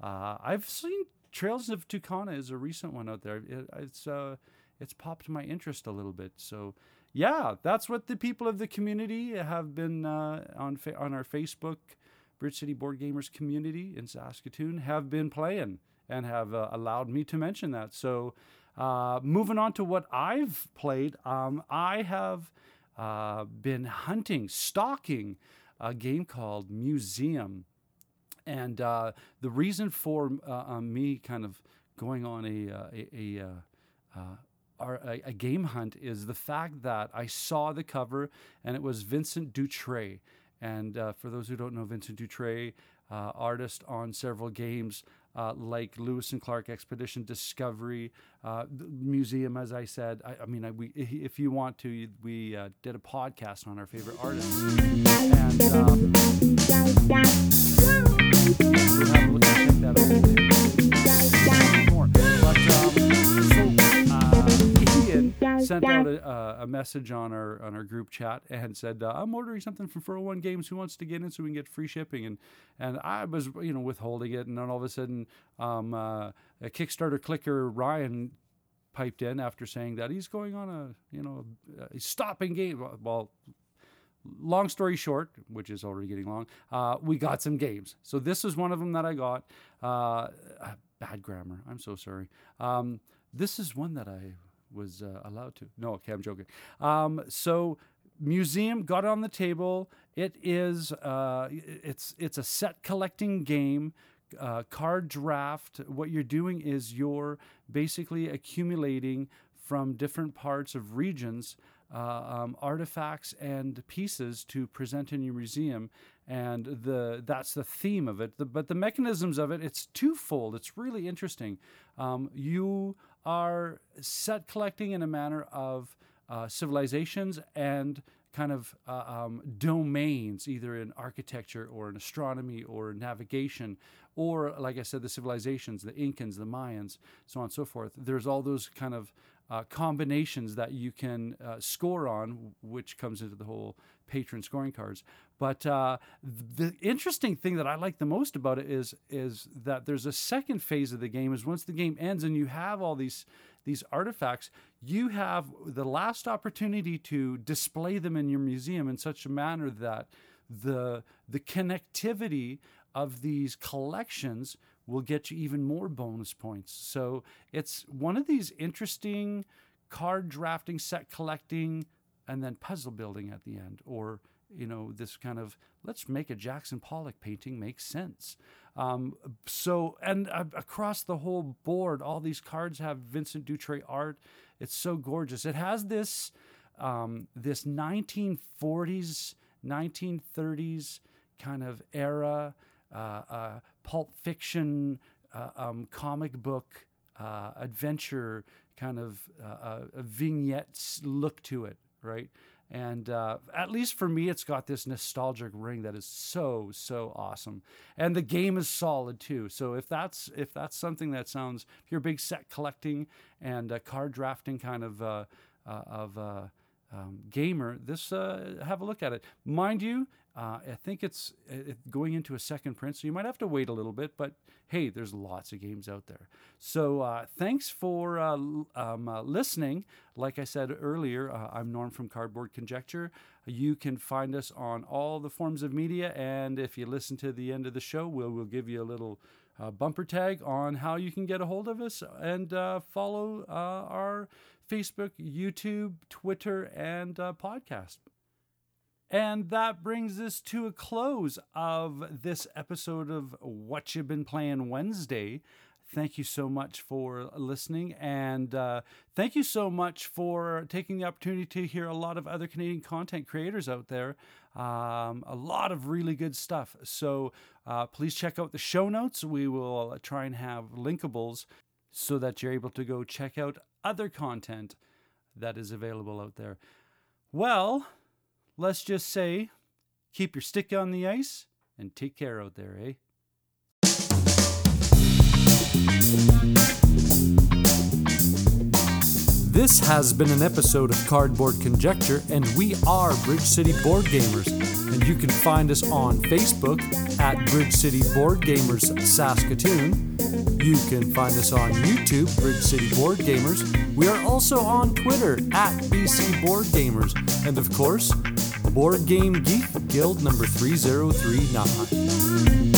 Uh, I've seen Trails of Tucana is a recent one out there. It, it's... Uh, It's popped my interest a little bit. So, yeah, that's what the people of the community have been uh, on fa- on our Facebook, Bridge City Board Gamers community in Saskatoon, have been playing and have uh, allowed me to mention that. So, uh, moving on to what I've played, um, I have uh, been hunting, stalking a game called Museum. And uh, the reason for uh, uh, me kind of going on a... Uh, a, a uh, Our, a, a game hunt is the fact that I saw the cover, and it was Vincent Dutre. And uh, for those who don't know, Vincent Dutre, uh, artist on several games uh, like Lewis and Clark Expedition Discovery, uh, Museum, as I said. I, I mean, I, we, if you want to, we uh, did a podcast on our favorite artists. And um, we'll have a look at that over there. But, um, so sent out a, uh, a message on our on our group chat and said, uh, I'm ordering something from four oh one Games. Who wants to get in so we can get free shipping? And and I was, you know, withholding it. And then all of a sudden, um, uh, a Kickstarter clicker, Ryan, piped in after saying that he's going on a, you know, a stopping game. Well, long story short, which is already getting long, uh, we got some games. So this is one of them that I got. Uh, bad grammar. I'm so sorry. Um, this is one that I... was uh, allowed to. No, okay, I'm joking. Um, so Museum got on the table. It is, uh, it's it's a set collecting game, uh, card draft. What you're doing is you're basically accumulating from different parts of regions uh, um, artifacts and pieces to present in your museum. And the that's the theme of it. The, but the mechanisms of it, it's twofold. It's really interesting. Um, you are set collecting in a manner of uh, civilizations and kind of uh, um, domains, either in architecture or in astronomy or navigation, or, like I said, the civilizations, the Incans, the Mayans, so on and so forth. There's all those kind of uh, combinations that you can uh, score on, which comes into the whole patron scoring cards. But uh, the interesting thing that I like the most about it is is that there's a second phase of the game, is once the game ends and you have all these these artifacts, you have the last opportunity to display them in your museum in such a manner that the the connectivity of these collections will get you even more bonus points. So it's one of these interesting card drafting, set collecting, and then puzzle building at the end, or, you know, this kind of, let's make a Jackson Pollock painting make sense. Um, so, and uh, across the whole board, all these cards have Vincent Dutre art. It's so gorgeous. It has this, um, this nineteen forties, nineteen thirties kind of era, uh, uh, Pulp Fiction, uh, um, comic book, uh, adventure kind of uh, uh, vignettes look to it, right? And uh, at least for me, it's got this nostalgic ring that is so, so awesome. And the game is solid too. So if that's if that's something that sounds, if you're a big set collecting and uh, card drafting kind of uh, uh, of uh, um, gamer, this uh, have a look at it. Mind you, uh, I think it's it, going into a second print, so you might have to wait a little bit. But hey, there's lots of games out there. So uh, thanks for uh, um, uh, listening. Like I said earlier, uh, I'm Norm from Cardboard Conjecture. You can find us on all the forms of media, and if you listen to the end of the show, we'll, we'll give you a little uh, bumper tag on how you can get a hold of us, and uh, follow uh, our Facebook, YouTube, Twitter, and uh, podcast. And that brings us to a close of this episode of What You've Been Playing Wednesday. Thank you so much for listening, and uh, thank you so much for taking the opportunity to hear a lot of other Canadian content creators out there. Um, a lot of really good stuff. So uh, please check out the show notes. We will try and have linkables so that you're able to go check out other content that is available out there. Well, let's just say, keep your stick on the ice and take care out there, eh? This has been an episode of Cardboard Conjecture, and we are Bridge City Board Gamers, and you can find us on Facebook at Bridge City Board Gamers Saskatoon. You can find us on YouTube, Bridge City Board Gamers. We are also on Twitter at B C Board Gamers, and of course, Board Game Geek Guild number three oh three nine.